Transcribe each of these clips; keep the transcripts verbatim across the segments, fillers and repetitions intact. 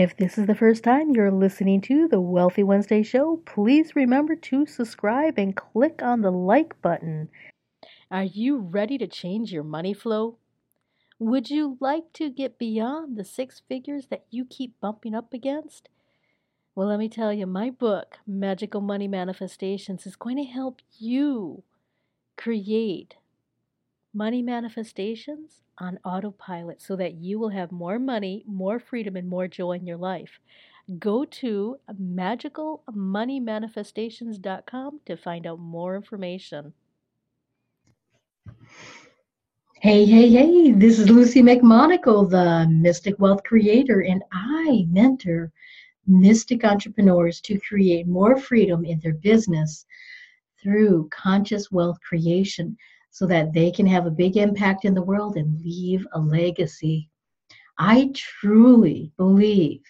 If this is the first time you're listening to the Wealthy Wednesday Show, please remember to subscribe and click on the like button. Are you ready to change your money flow? Would you like to get beyond the six figures that you keep bumping up against? Well, let me tell you, my book, Magical Money Manifestations, is going to help you create money manifestations on autopilot so that you will have more money, more freedom, and more joy in your life. Go to magical money manifestations dot com to find out more information. Hey, hey, hey, this is Luci McMonagle, the Mystic Wealth Creator, and I mentor mystic entrepreneurs to create more freedom in their business through conscious wealth creation, so that they can have a big impact in the world and leave a legacy. I truly believe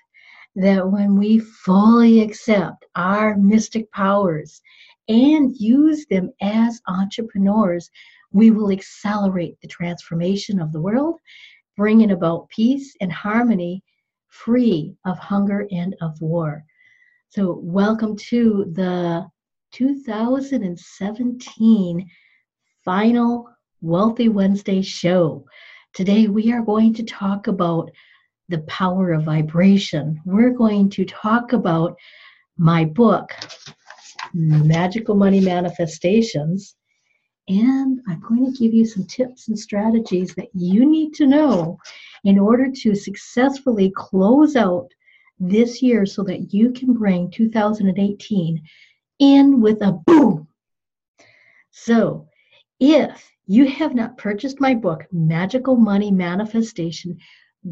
that when we fully accept our mystic powers and use them as entrepreneurs, we will accelerate the transformation of the world, bringing about peace and harmony, free of hunger and of war. So welcome to the two thousand seventeen final Wealthy Wednesday show. Today we are going to talk about the power of vibration. We're going to talk about my book, Magical Money Manifestations, and I'm going to give you some tips and strategies that you need to know in order to successfully close out this year so that you can bring two thousand eighteen in with a boom. So, if you have not purchased my book, Magical Money Manifestation,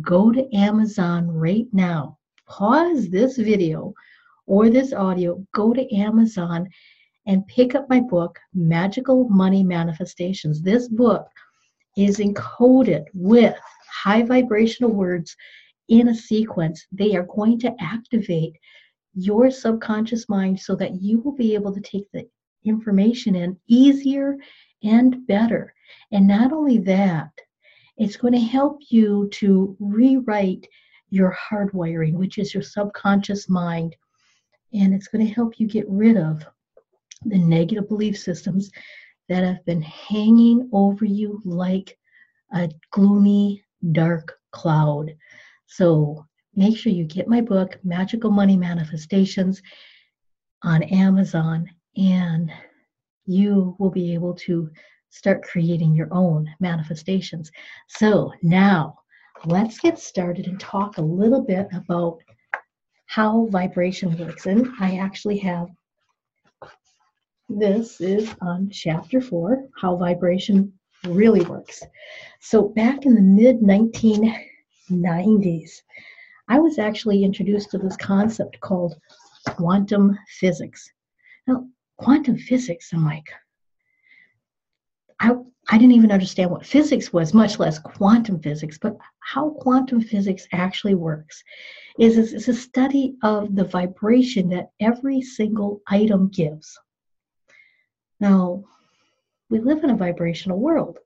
go to Amazon right now. Pause this video or this audio, go to Amazon and pick up my book, Magical Money Manifestations. This book is encoded with high vibrational words in a sequence. They are going to activate your subconscious mind so that you will be able to take the information in easier and better. And not only that, it's going to help you to rewrite your hardwiring, which is your subconscious mind. And it's going to help you get rid of the negative belief systems that have been hanging over you like a gloomy, dark cloud. So make sure you get my book, Magical Money Manifestations, on Amazon, and you will be able to start creating your own manifestations. So now let's get started and talk a little bit about how vibration works. And I actually have, this is on chapter four, how vibration really works. So back in the mid nineteen nineties, I was actually introduced to this concept called quantum physics. Now, quantum physics, I'm like, I I didn't even understand what physics was, much less quantum physics. But how quantum physics actually works is it's a study of the vibration that every single item gives. Now, we live in a vibrational world,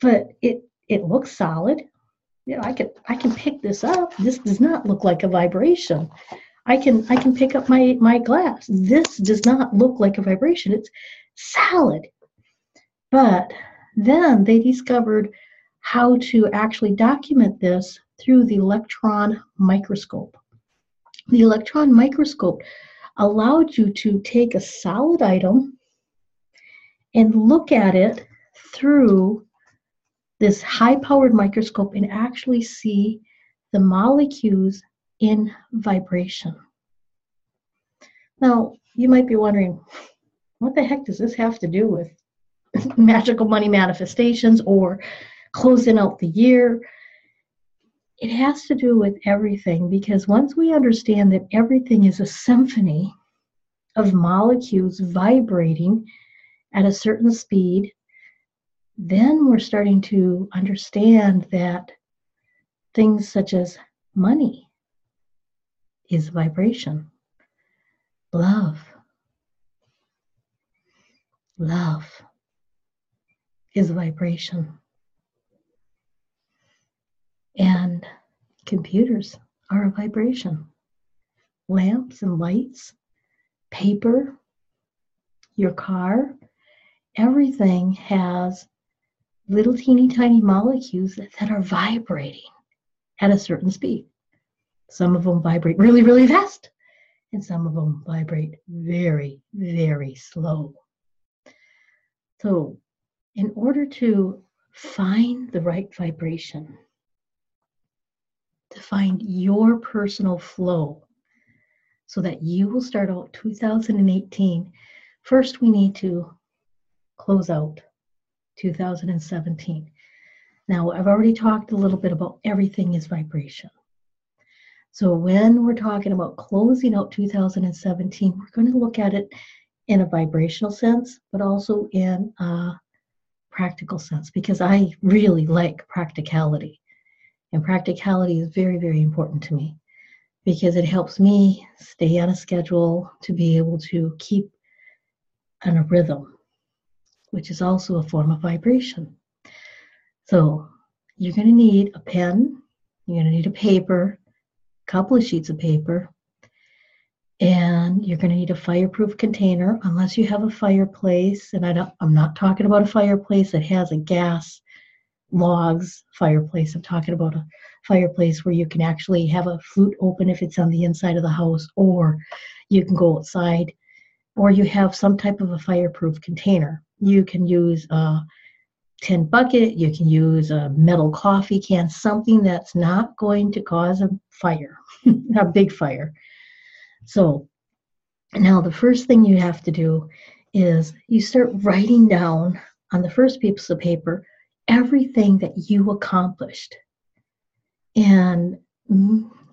but it it looks solid. You know, I can I can pick this up. This does not look like a vibration. I can I can pick up my, my glass. This does not look like a vibration. It's solid. But then they discovered how to actually document this through the electron microscope. The electron microscope allowed you to take a solid item and look at it through this high-powered microscope and actually see the molecules in vibration. Now, you might be wondering, what the heck does this have to do with magical money manifestations or closing out the year? It has to do with everything, because once we understand that everything is a symphony of molecules vibrating at a certain speed, then we're starting to understand that things such as money is vibration. Love. Love is vibration. And computers are a vibration. Lamps and lights, paper, your car, everything has little teeny tiny molecules that, that are vibrating at a certain speed. Some of them vibrate really, really fast, and some of them vibrate very, very slow. So in order to find the right vibration, to find your personal flow so that you will start out two thousand eighteen, first we need to close out two thousand seventeen. Now, I've already talked a little bit about everything is vibration. So when we're talking about closing out two thousand seventeen, we're going to look at it in a vibrational sense, but also in a practical sense, because I really like practicality. And practicality is very, very important to me, because it helps me stay on a schedule to be able to keep on a rhythm, which is also a form of vibration. So you're going to need a pen, you're going to need a paper, couple of sheets of paper, and you're going to need a fireproof container, unless you have a fireplace. And I don't, I'm not talking about a fireplace that has a gas logs fireplace. I'm talking about a fireplace where you can actually have a flue open if it's on the inside of the house, or you can go outside, or you have some type of a fireproof container. You can use a tin bucket, you can use a metal coffee can, something that's not going to cause a fire, a big fire. So now the first thing you have to do is you start writing down on the first piece of paper everything that you accomplished, and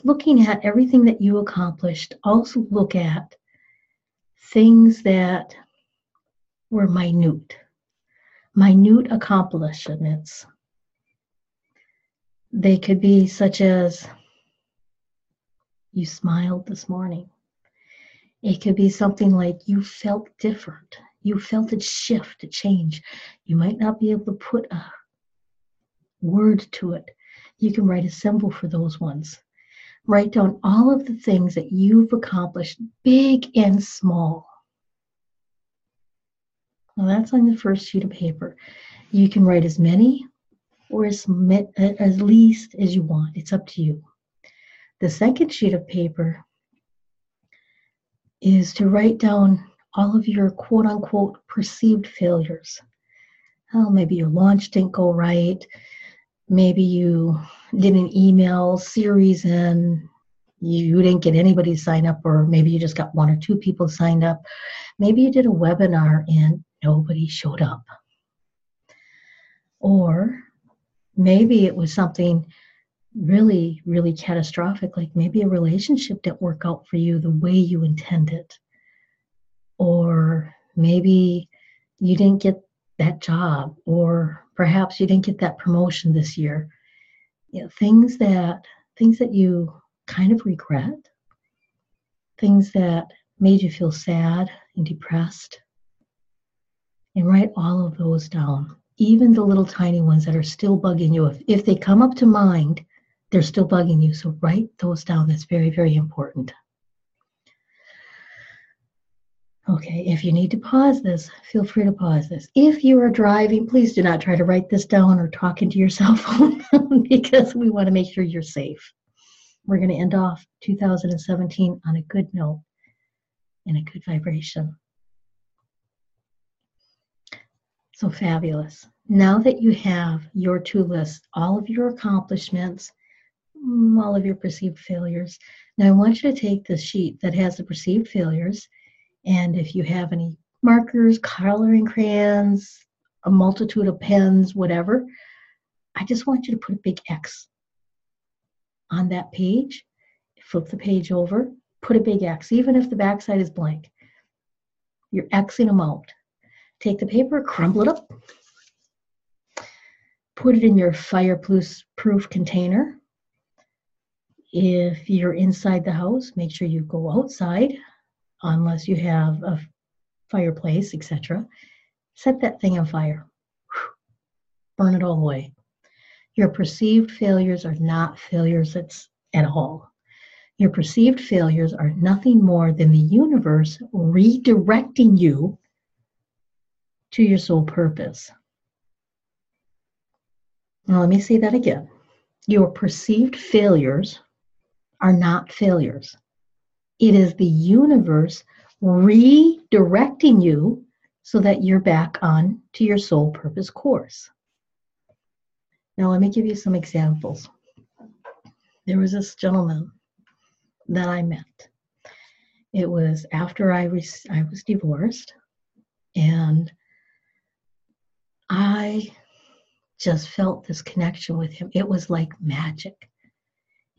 looking at everything that you accomplished, also look at things that were minute. Minute accomplishments. They could be such as you smiled this morning. It could be something like you felt different. You felt a shift, a change. You might not be able to put a word to it. You can write a symbol for those ones. Write down all of the things that you've accomplished, big and small. Well, that's on the first sheet of paper. You can write as many or as, as least as you want. It's up to you. The second sheet of paper is to write down all of your quote-unquote perceived failures. Oh, maybe your launch didn't go right. Maybe you did an email series and you didn't get anybody to sign up, or maybe you just got one or two people signed up. Maybe you did a webinar and nobody showed up. Or maybe it was something really, really catastrophic, like maybe a relationship didn't work out for you the way you intended. Or maybe you didn't get that job, or perhaps you didn't get that promotion this year. You know, things that, things that you kind of regret, things that made you feel sad and depressed. And write all of those down, even the little tiny ones that are still bugging you. If, if they come up to mind, they're still bugging you. So write those down. That's very, very important. Okay, if you need to pause this, feel free to pause this. If you are driving, please do not try to write this down or talk into your cell phone because we want to make sure you're safe. We're going to end off two thousand seventeen on a good note and a good vibration. So fabulous. Now that you have your to-do list, all of your accomplishments, all of your perceived failures, now I want you to take the sheet that has the perceived failures, and if you have any markers, coloring crayons, a multitude of pens, whatever, I just want you to put a big X on that page. Flip the page over, put a big X, even if the backside is blank. You're Xing them out. Take the paper, crumble it up, put it in your fireproof container. If you're inside the house, make sure you go outside, unless you have a fireplace, et cetera. Set that thing on fire. Burn it all away. Your perceived failures are not failures at all. Your perceived failures are nothing more than the universe redirecting you to your soul purpose. Now, let me say that again. Your perceived failures are not failures. It is the universe redirecting you so that you're back on to your soul purpose course. Now, let me give you some examples. There was this gentleman that I met. It was after I, re- I was divorced, and I just felt this connection with him. It was like magic.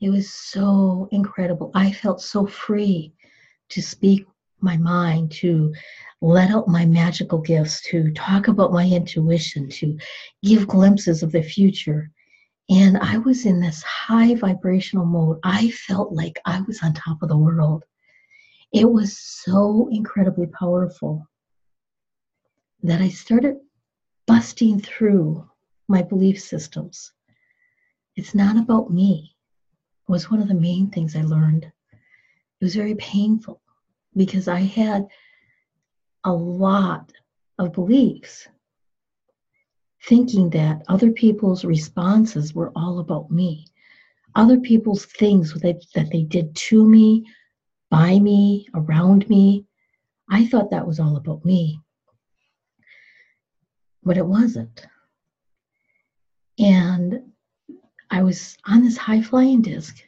It was so incredible. I felt so free to speak my mind, to let out my magical gifts, to talk about my intuition, to give glimpses of the future. And I was in this high vibrational mode. I felt like I was on top of the world. It was so incredibly powerful that I started busting through my belief systems. It's not about me. Was one of the main things I learned. It was very painful because I had a lot of beliefs thinking that other people's responses were all about me. Other people's things that, that they did to me, by me, around me. I thought that was all about me. But it wasn't. And I was on this high-flying disc,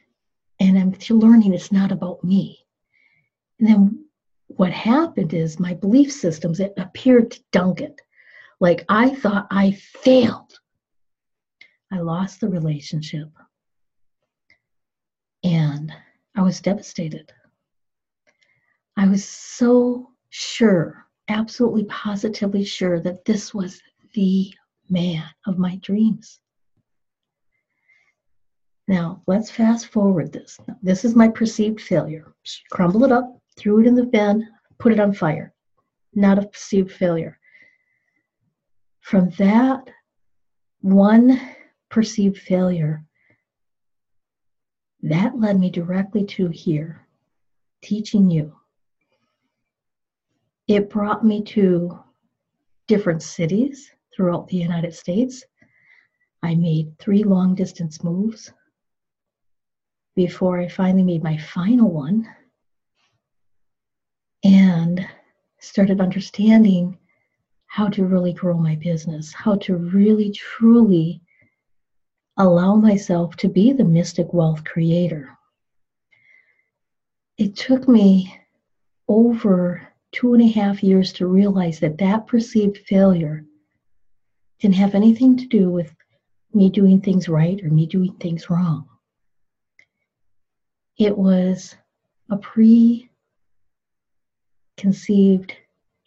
and I'm learning it's not about me. And then what happened is my belief systems, it appeared to dunk it. Like I thought I failed. I lost the relationship. And I was devastated. I was so sure, absolutely positively sure that this was the man of my dreams. Now, let's fast forward this. This is my perceived failure. Crumble it up, threw it in the bin, put it on fire. Not a perceived failure. From that one perceived failure, that led me directly to here, teaching you. It brought me to different cities throughout the United States. I made three long-distance moves before I finally made my final one and started understanding how to really grow my business, how to really truly allow myself to be the Mystic Wealth Creator. It took me over two and a half years to realize that that perceived failure didn't have anything to do with me doing things right or me doing things wrong. It was a preconceived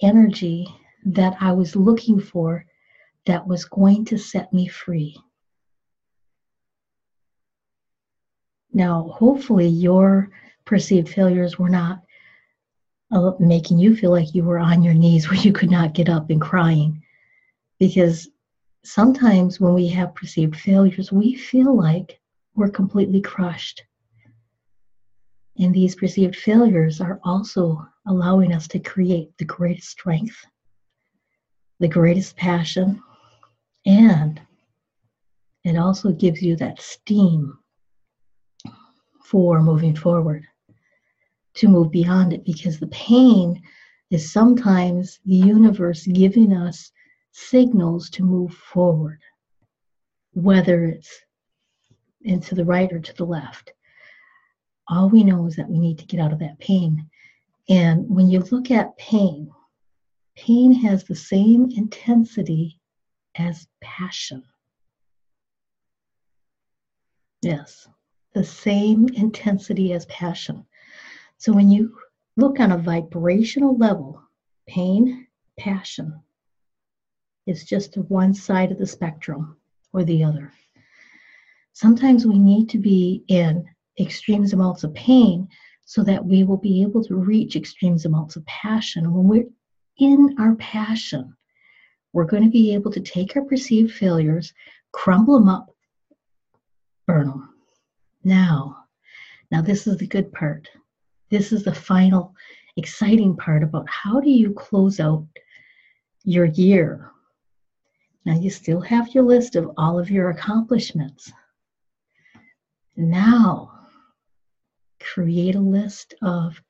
energy that I was looking for that was going to set me free. Now, hopefully your perceived failures were not uh, making you feel like you were on your knees where you could not get up and crying. Because sometimes when we have perceived failures, we feel like we're completely crushed. And these perceived failures are also allowing us to create the greatest strength, the greatest passion, and it also gives you that steam for moving forward, to move beyond it, because the pain is sometimes the universe giving us signals to move forward, whether it's into the right or to the left. All we know is that we need to get out of that pain. And when you look at pain, pain has the same intensity as passion. Yes, the same intensity as passion. So when you look on a vibrational level, pain, passion, it's just one side of the spectrum or the other. Sometimes we need to be in extreme amounts of pain so that we will be able to reach extreme amounts of passion. When we're in our passion, we're going to be able to take our perceived failures, crumble them up, burn them. Now, Now, this is the good part. This is the final exciting part about how do you close out your year. Now, you still have your list of all of your accomplishments. Now, create a list of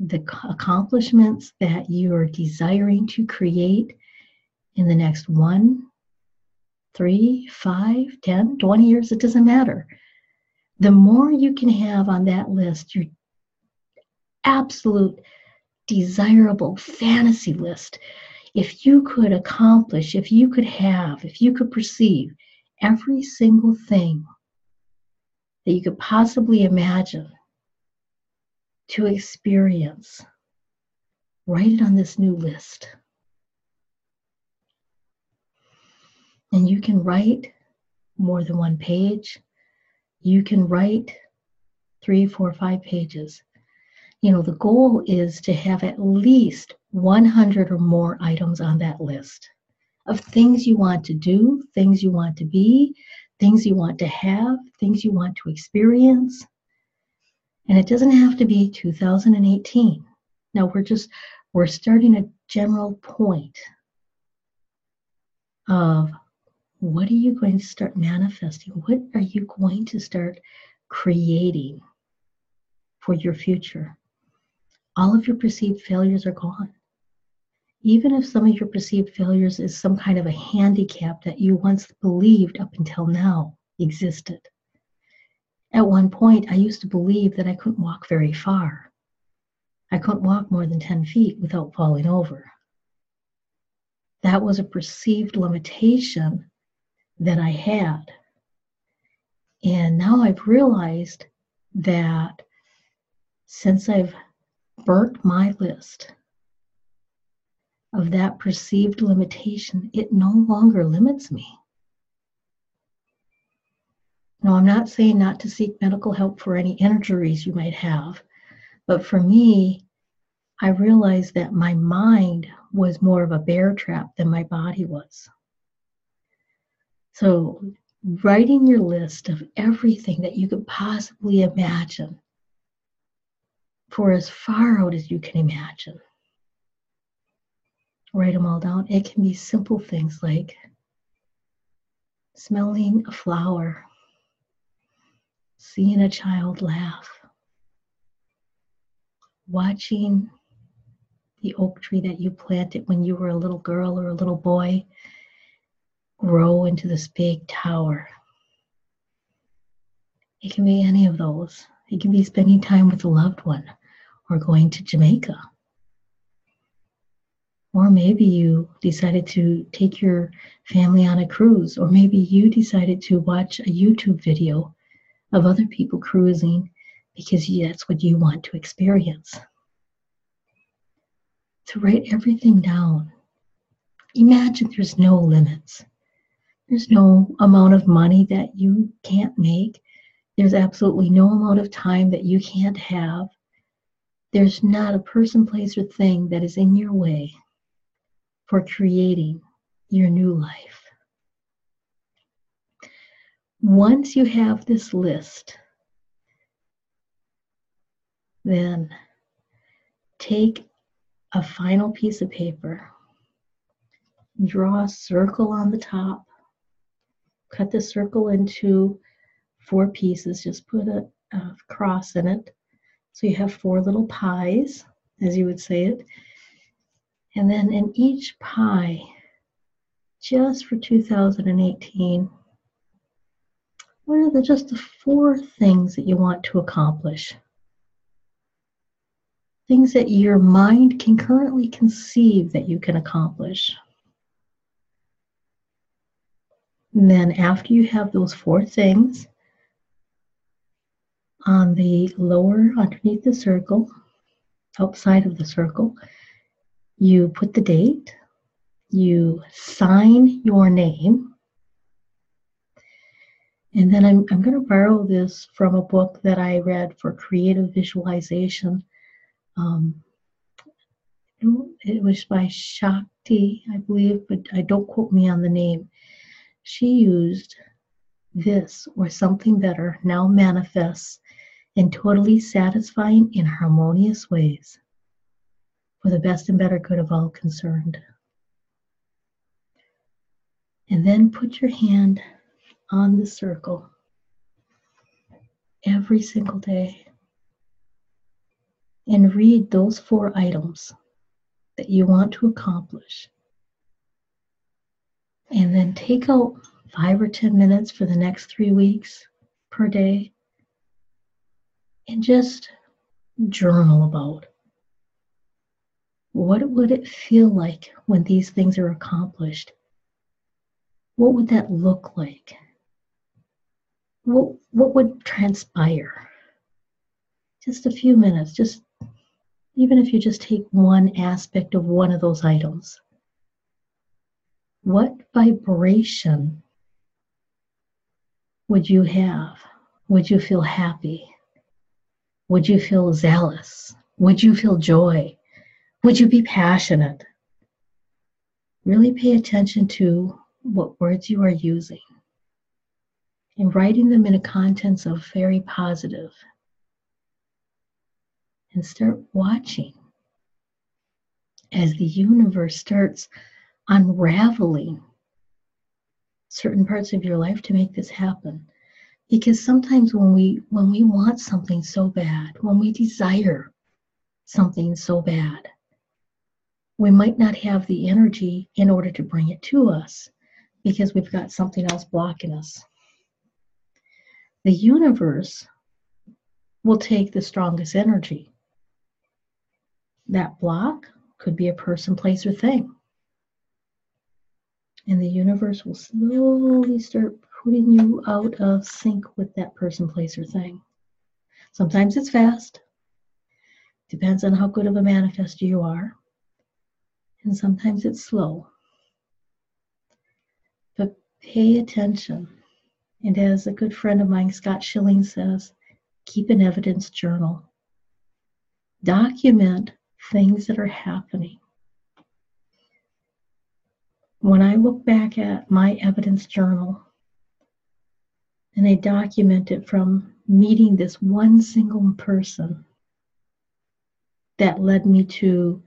the accomplishments that you are desiring to create in the next one, three, five, ten, twenty years, it doesn't matter. The more you can have on that list, your absolute desirable fantasy list, if you could accomplish, if you could have, if you could perceive every single thing that you could possibly imagine to experience, write it on this new list. And you can write more than one page. You can write three, four, five pages. You know, the goal is to have at least one hundred or more items on that list of things you want to do, things you want to be, things you want to have, things you want to experience. And it doesn't have to be two thousand eighteen. Now, we're just, we're starting a general point of what are you going to start manifesting? What are you going to start creating for your future? All of your perceived failures are gone. Even if some of your perceived failures is some kind of a handicap that you once believed up until now existed. At one point, I used to believe that I couldn't walk very far. I couldn't walk more than ten feet without falling over. That was a perceived limitation that I had. And now I've realized that since I've burnt my list of that perceived limitation, it no longer limits me. Now, I'm not saying not to seek medical help for any injuries you might have, but for me, I realized that my mind was more of a bear trap than my body was. So writing your list of everything that you could possibly imagine for as far out as you can imagine. Write them all down. It can be simple things like smelling a flower, seeing a child laugh, watching the oak tree that you planted when you were a little girl or a little boy grow into this big tower. It can be any of those. It can be spending time with a loved one or going to Jamaica. Or maybe you decided to take your family on a cruise, or maybe you decided to watch a YouTube video of other people cruising because that's what you want to experience. So write everything down. Imagine there's no limits. There's no amount of money that you can't make. There's absolutely no amount of time that you can't have. There's not a person, place, or thing that is in your way for creating your new life. Once you have this list, then take a final piece of paper, draw a circle on the top, cut the circle into four pieces, just put a, a cross in it. So you have four little pies, as you would say it. And then in each pie, just for two thousand eighteen, what are the, just the four things that you want to accomplish? Things that your mind can currently conceive that you can accomplish. And then after you have those four things, on the lower, underneath the circle, outside of the circle, you put the date, you sign your name. And then I'm, I'm going to borrow this from a book that I read for creative visualization. Um, it was by Shakti, I believe, but I don't quote me on the name. She used this or something better now manifests in totally satisfying and harmonious ways for the best and better good of all concerned. And then put your hand on the circle every single day and read those four items that you want to accomplish. And then take out five or ten minutes for the next three weeks per day and just journal about what would it feel like when these things are accomplished? What would that look like? What, what would transpire? Just a few minutes, just even if you just take one aspect of one of those items. What vibration would you have? Would you feel happy? Would you feel zealous? Would you feel joy? Would you be passionate? Really pay attention to what words you are using and writing them in a contents of very positive. And start watching as the universe starts unraveling certain parts of your life to make this happen. Because sometimes when we when we want something so bad, when we desire something so bad, we might not have the energy in order to bring it to us because we've got something else blocking us. The universe will take the strongest energy. That block could be a person, place, or thing. And the universe will slowly start putting you out of sync with that person, place, or thing. Sometimes it's fast. Depends on how good of a manifester you are. And sometimes it's slow. But pay attention. And as a good friend of mine, Scott Schilling, says, keep an evidence journal. Document things that are happening. When I look back at my evidence journal, and I document it from meeting this one single person that led me to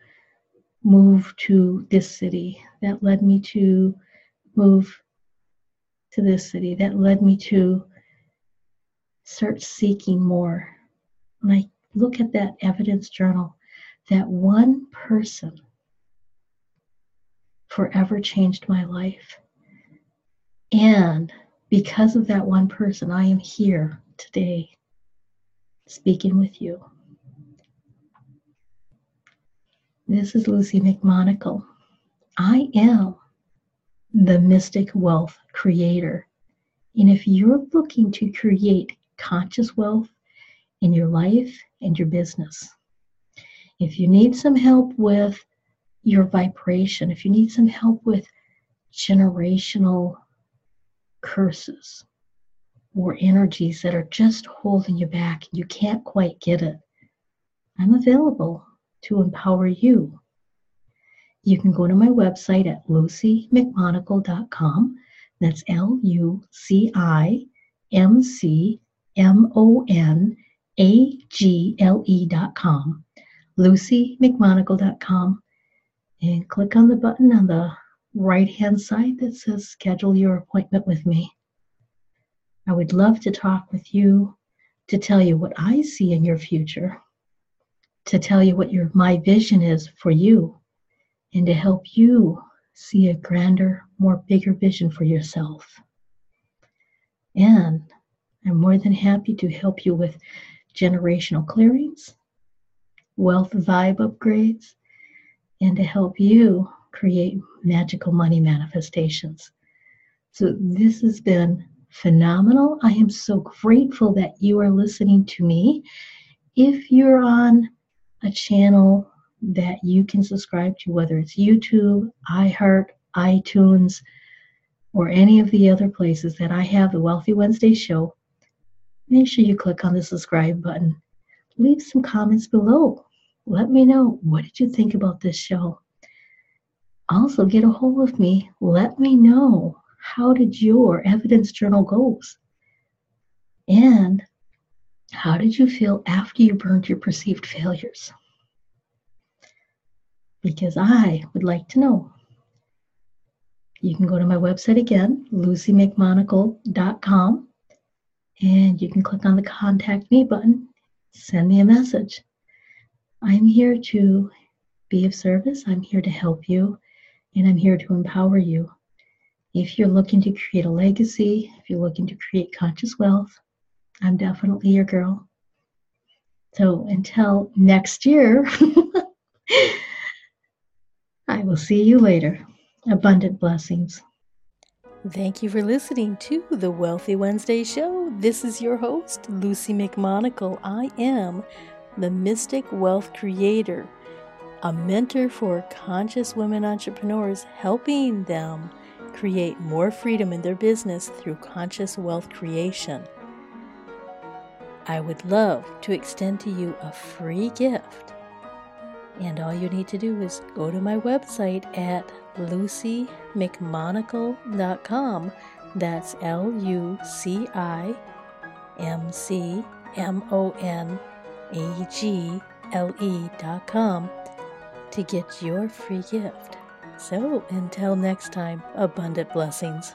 move to this city, that led me to move to this city, that led me to start seeking more. When I look at that evidence journal, that one person forever changed my life. And because of that one person, I am here today speaking with you. This is Luci McMonagle. I am the Mystic Wealth Creator. And if you're looking to create conscious wealth in your life and your business, if you need some help with your vibration, if you need some help with generational curses or energies that are just holding you back, you can't quite get it, I'm available to empower you. You can go to my website at luci m c monagle dot com. That's L U C I M C M O N A G L E dot com, luci m c monagle dot com. And click on the button on the right-hand side that says schedule your appointment with me. I would love to talk with you, to tell you what I see in your future, to tell you what your my vision is for you, and to help you see a grander, more bigger vision for yourself. And I'm more than happy to help you with generational clearings, wealth vibe upgrades, and to help you create magical money manifestations. So this has been phenomenal. I am so grateful that you are listening to me. If you're on a channel that you can subscribe to, whether it's YouTube, iHeart, iTunes, or any of the other places that I have the Wealthy Wednesday show, make sure you click on the subscribe button. Leave some comments below. Let me know, what did you think about this show? Also, get a hold of me. Let me know, how did your evidence journal goes? And How did you feel after you burned your perceived failures? Because I would like to know. You can go to my website again, luci mcmonagle dot com, and you can click on the Contact Me button. Send me a message. I'm here to be of service. I'm here to help you, and I'm here to empower you. If you're looking to create a legacy, if you're looking to create conscious wealth, I'm definitely your girl. So until next year, I will see you later. Abundant blessings. Thank you for listening to The Wealthy Wednesday Show. This is your host, Luci McMonagle. I am the Mystic Wealth Creator, a mentor for conscious women entrepreneurs, helping them create more freedom in their business through conscious wealth creation. I would love to extend to you a free gift. And all you need to do is go to my website at luci mcmonagle dot com. That's L U C I M C M O N A G L E dot com to get your free gift. So until next time, abundant blessings.